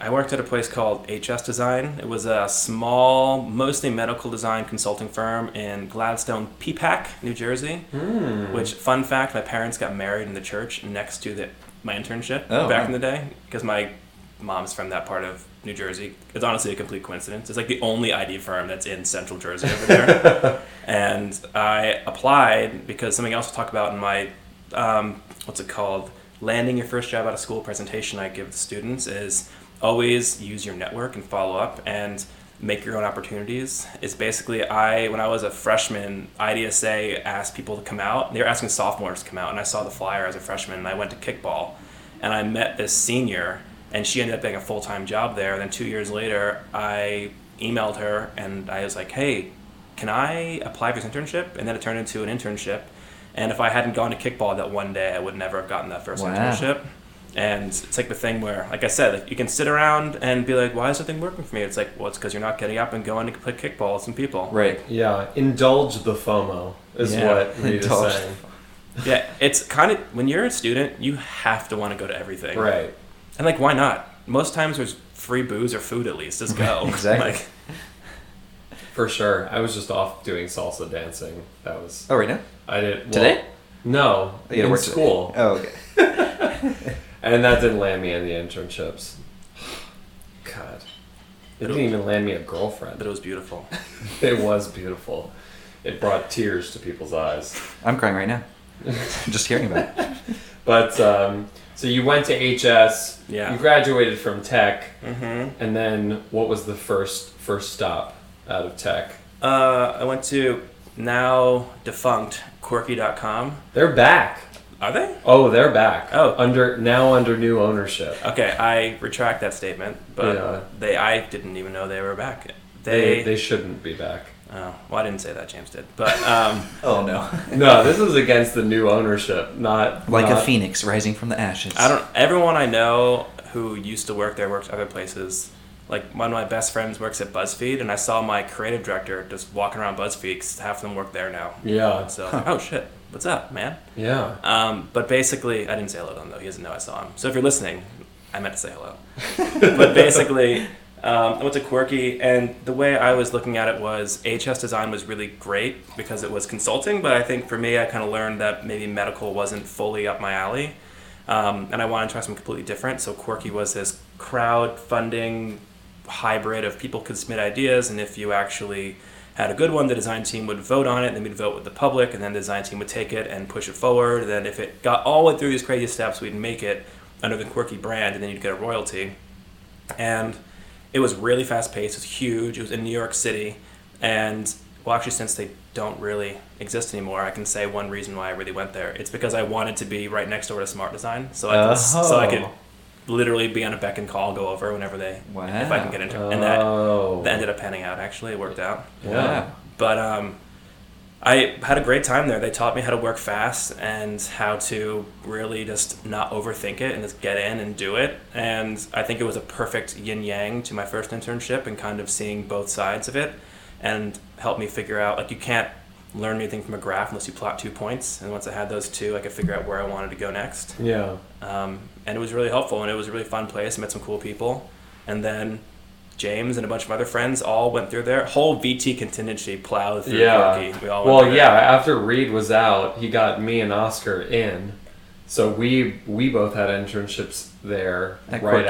I worked at a place called HS Design. It was a small, mostly medical design consulting firm in Gladstone, Peapack, New Jersey. Mm. Which, fun fact, my parents got married in the church next to my internship in the day, because my mom's from that part of New Jersey. It's honestly a complete coincidence. It's like the only ID firm that's in central Jersey over there. And I applied because something else to talk about in my, landing your first job out of school presentation I give the students is always use your network and follow up and make your own opportunities. It's basically, when I was a freshman, IDSA asked people to come out. They were asking sophomores to come out, and I saw the flyer as a freshman, and I went to kickball. And I met this senior, and she ended up getting a full-time job there. And then 2 years later, I emailed her, and I was like, hey, can I apply for this internship? And then it turned into an internship. And if I hadn't gone to kickball that one day, I would never have gotten that first internship. And it's like the thing where, like I said, like you can sit around and be like, why is nothing working for me? It's like, well, it's because you're not getting up and going to play kickball with some people. Right. Yeah. Indulge the FOMO is what Reed is saying. Yeah. It's kind of, when you're a student, you have to want to go to everything. Right. And like, why not? Most times there's free booze or food at least. Just go. Exactly. Like, for sure. I was just off doing salsa dancing. That was... Oh, right now? I did... Well, today? No. You in school. Today. Oh, okay. And that didn't land me any internships. God. It didn't even land me a girlfriend. But it was beautiful. It was beautiful. It brought tears to people's eyes. I'm crying right now. Just hearing about it. But, so you went to HS. Yeah. You graduated from tech. Mm-hmm. And then what was the first stop out of tech? I went to now defunct Quirky.com. They're back. Are they? Oh, they're back. Oh, under new ownership. Okay, I retract that statement, but I didn't even know they were back. They shouldn't be back. Oh, well, I didn't say that. James did, but oh no, no, this is against the new ownership, a phoenix rising from the ashes. Everyone I know who used to work there works other places. Like, one of my best friends works at BuzzFeed, and I saw my creative director just walking around BuzzFeed because half of them work there now. Yeah. So, oh, shit. What's up, man? Yeah. But basically, I didn't say hello to him, though. He doesn't know I saw him. So if you're listening, I meant to say hello. But basically, I went to Quirky, and the way I was looking at it was HS Design was really great because it was consulting, but I think for me, I kind of learned that maybe medical wasn't fully up my alley, and I wanted to try something completely different. So Quirky was this crowdfunding hybrid of people could submit ideas, and if you actually had a good one, the design team would vote on it, and then we'd vote with the public, and then the design team would take it and push it forward. And then if it got all the way through these crazy steps, we'd make it under the Quirky brand, and then you'd get a royalty. And it was really fast paced, it was huge, it was in New York City, and well, actually, since they don't really exist anymore, I can say one reason why I really went there. It's because I wanted to be right next door to Smart Design, so I could literally be on a beck and call, go over whenever they, if I can get into it. And that ended up panning out, actually. It worked out. Yeah. But I had a great time there. They taught me how to work fast and how to really just not overthink it and just get in and do it. And I think it was a perfect yin-yang to my first internship and kind of seeing both sides of it and helped me figure out, like, you can't learn anything from a graph unless you plot 2 points. And once I had those two, I could figure out where I wanted to go next. Yeah. And it was really helpful, and it was a really fun place. I met some cool people. And then James and a bunch of other friends all went through there. Whole VT contingency plowed through Quirky. We all went through there. After Reed was out, he got me and Oscar in. So we both had internships there at Quirky.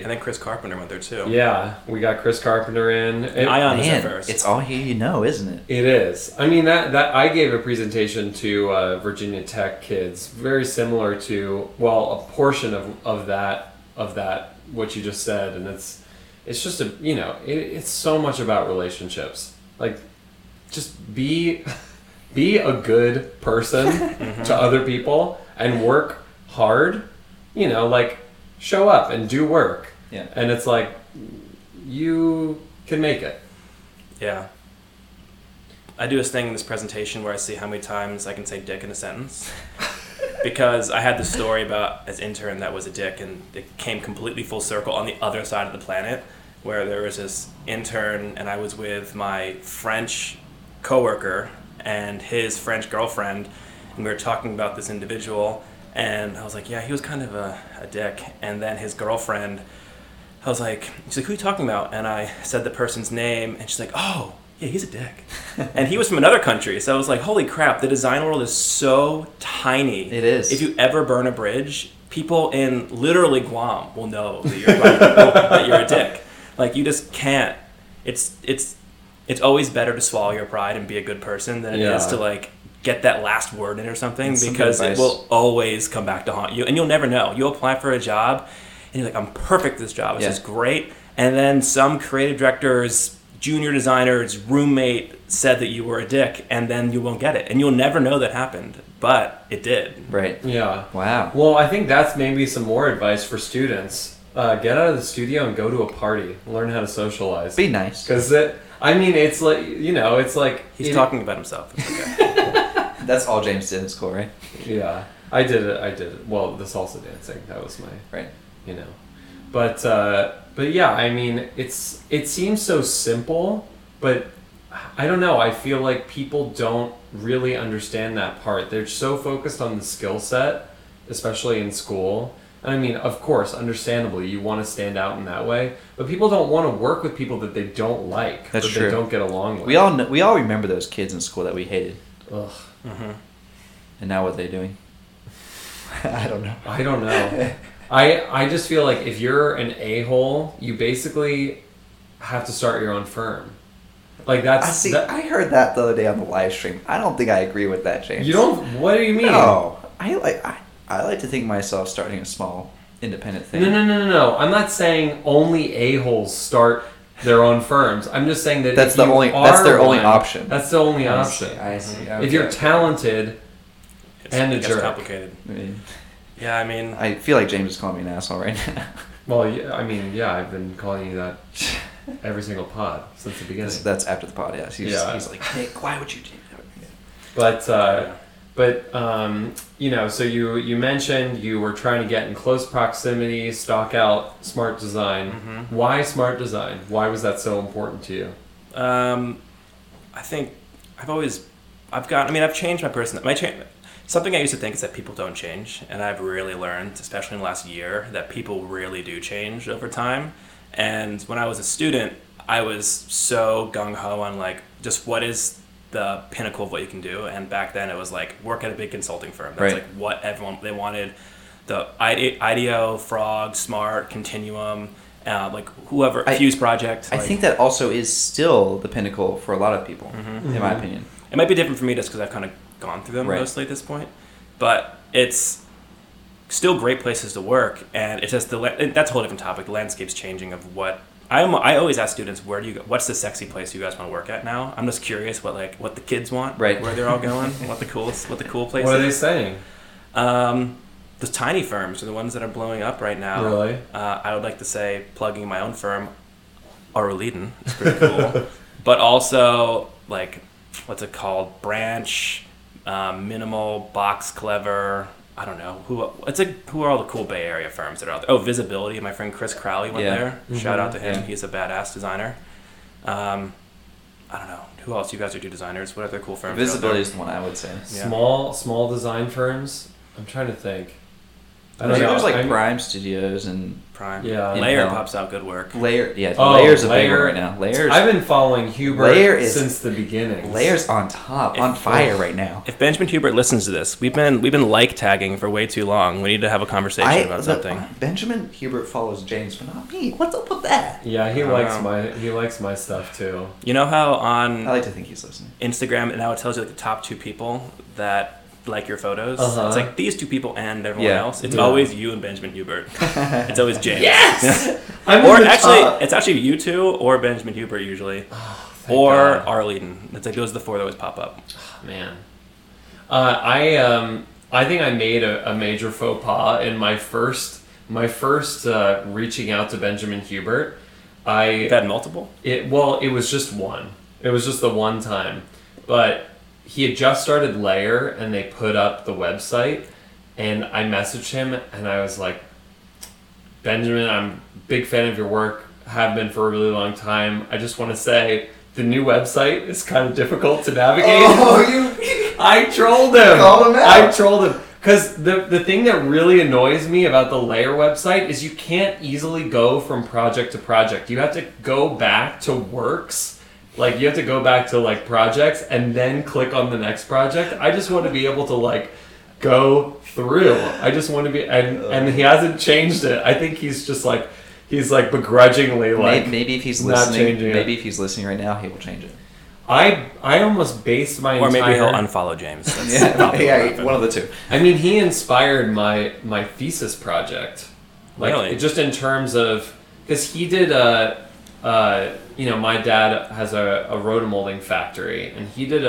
And then Chris Carpenter went there too. Yeah, we got Chris Carpenter in. Ion was at first. It's all here you know, isn't it? It is. I mean, that I gave a presentation to Virginia Tech kids, very similar to, well, a portion of that what you just said, and it's just a, you know, it's so much about relationships. Like, just be a good person to other people and work hard. you know, like, show up and do work. Yeah. And it's like, you can make it. Yeah. I do this thing in this presentation where I see how many times I can say dick in a sentence. Because I had this story about an intern that was a dick, and it came completely full circle on the other side of the planet, where there was this intern, and I was with my French coworker and his French girlfriend, and we were talking about this individual, and I was like, yeah, he was kind of a dick. And then his girlfriend, I was like, she's like, who are you talking about? And I said the person's name, and she's like, oh, yeah, he's a dick. And he was from another country, so I was like, holy crap, the design world is so tiny. It is. If you ever burn a bridge, people in literally Guam will know that you're, that you're a dick. Like, you just can't. It's always better to swallow your pride and be a good person than it is to, like, get that last word in or something, because it will always come back to haunt you, and you'll never know. You'll apply for a job, and you're like, I'm perfect at this job. This is great. And then some creative director's junior designer's roommate said that you were a dick, and then you won't get it. And you'll never know that happened, but it did. Right. Yeah. Wow. Well, I think that's maybe some more advice for students. Get out of the studio and go to a party. Learn how to socialize. Be nice. Because I mean, it's like, you know, it's like... He's talking about himself. It's okay. That's all James did in school, right? Yeah. I did it. Well, the salsa dancing. That was my... Right. You know. But yeah, I mean, it seems so simple, but I don't know. I feel like people don't really understand that part. They're so focused on the skill set, especially in school. I mean, of course, understandably, you want to stand out in that way, but people don't want to work with people that they don't like, that they don't get along with. We all remember those kids in school that we hated. Ugh. Mm-hmm. And now what are they doing? I don't know. I just feel like if you're an a-hole, you basically have to start your own firm. Like, that's... I heard that the other day on the live stream. I don't think I agree with that, James. You don't? What do you mean? No. I like to think myself starting a small independent thing. No. I'm not saying only a-holes start their own firms. I'm just saying that that's their only option. That's the only option. I see. Okay. If you're talented and a jerk. It's complicated. Yeah, I mean... I feel like James is calling me an asshole right now. Well, yeah, I mean, yeah, I've been calling you that every single pod since the beginning. That's after the pod, yes. He's like, hey, why would you do that? Yeah. But you know, so you mentioned you were trying to get in close proximity, stock out Smart Design. Mm-hmm. Why Smart Design? Why was that so important to you? I think I've changed my personality. Something I used to think is that people don't change, and I've really learned, especially in the last year, that people really do change over time. And when I was a student, I was so gung-ho on, like, just what is the pinnacle of what you can do. And back then it was like, work at a big consulting firm. That's right. Like what everyone, they wanted the IDEO, Frog, Smart, Continuum, like whoever, Fuse Project. I think that also is still the pinnacle for a lot of people, mm-hmm. in my opinion. It might be different for me just because I've kind of gone through them mostly at this point, but it's still great places to work, and it's just that's a whole different topic. The landscape's changing of what I always ask students, where do you go? What's the sexy place you guys want to work at now? I'm just curious what the kids want, right? Where they're all going, what the cool place. What are they saying? The tiny firms are the ones that are blowing up right now. Really? I would like to say plugging my own firm, Aurelidon, is pretty cool, but also like what's it called? Branch. Minimal, Box, Clever, I don't know. Who are all the cool Bay Area firms that are out there? Oh, Visibility. My friend Chris Crowley went there. Mm-hmm. Shout out to him. Yeah. He's a badass designer. I don't know. Who else? You guys are two designers. What other cool firms? Visibility is the one I would say. Yeah. Small design firms. I'm trying to think. I don't know. There's Prime Studios and... Prime. Yeah. Layer pops out good work. Layer, yeah. Layer's a big one right now. I've been following Hubert since the beginning. Layer's on top, on fire right now. If Benjamin Hubert listens to this, we've been tagging for way too long. We need to have a conversation about something. Benjamin Hubert follows James, but not me. What's up with that? Yeah, he likes my stuff too. You know how on I like to think he's listening. Instagram and now it tells you like the top two people that like your photos. Uh-huh. It's like these two people and everyone else. It's always you and Benjamin Hubert. It's always James. Yes. It's actually you two or Benjamin Hubert usually, or Arlene. It's like those are the four that always pop up. Oh, man, I I think I made a major faux pas in my first reaching out to Benjamin Hubert. You've had multiple? It was just one. It was just the one time. But he had just started Layer, and they put up the website, and I messaged him, and I was like, Benjamin, I'm a big fan of your work, have been for a really long time. I just want to say the new website is kind of difficult to navigate. I trolled him. Called him out. I trolled him. Because the thing that really annoys me about the Layer website is you can't easily go from project to project. You have to go back to works. Like, you have to go back to, like, projects and then click on the next project. I just want to be able to, like, go through. I just want to be... And he hasn't changed it. I think he's just, like... He's, like, begrudgingly, like... Maybe if he's listening... Maybe if he's listening right now, he will change it. I almost based my entire... Or maybe he'll unfollow James. That's one of the two. I mean, he inspired my thesis project. Like, really? Just in terms of... Because he did my dad has a rotomolding factory, and he did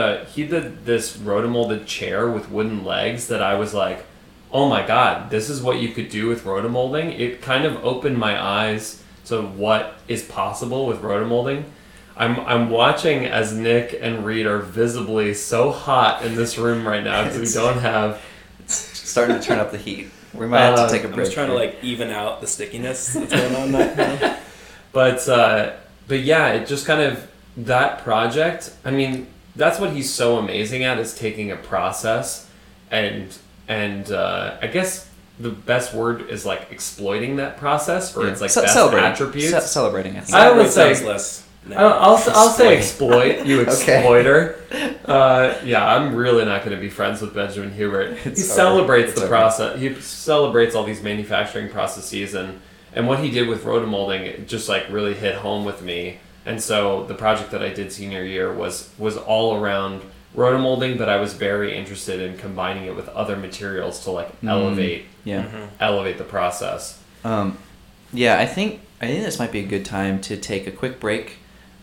this rotomolded chair with wooden legs that I was like, oh my God, this is what you could do with rotomolding. It kind of opened my eyes to what is possible with rotomolding. I'm watching as Nick and Reed are visibly so hot in this room right now because we don't have... It's starting to turn up the heat. We might have to take a break. I'm just trying to like even out the stickiness that's going on right now. But yeah, it just kind of... That project, I mean, that's what he's so amazing at, is taking a process and I guess the best word is like exploiting that process for its like best attributes. Celebrating it. I would say less. No, I'll say exploit. You exploiter. Okay. Yeah, I'm really not going to be friends with Benjamin Hubert. He celebrates the process. He celebrates all these manufacturing processes, and what he did with rotomolding, it just like really hit home with me. And so the project that I did senior year was all around rotomolding, but I was very interested in combining it with other materials to like elevate the process. I think this might be a good time to take a quick break.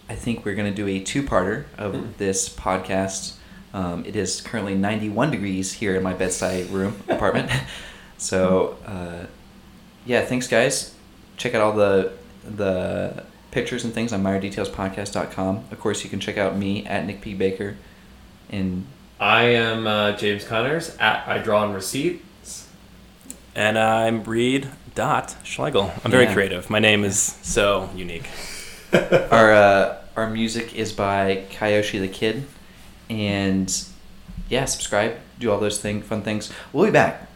I think we're going to do a two-parter of this podcast. It is currently 91 degrees here in my bedside room apartment. So thanks guys. Check out all the pictures and things on myrdetailspodcast.com. Of course, you can check out me at Nick P. Baker. And I am James Connors at I Draw and Receipts, and I'm Reed Schlegel. I'm very creative. My name is so unique. Our music is by Kyoshi the Kid, and subscribe, do all those fun things. We'll be back.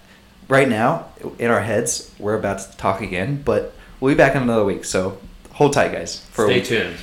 Right now, in our heads, we're about to talk again, but we'll be back in another week. So hold tight, guys. Stay tuned.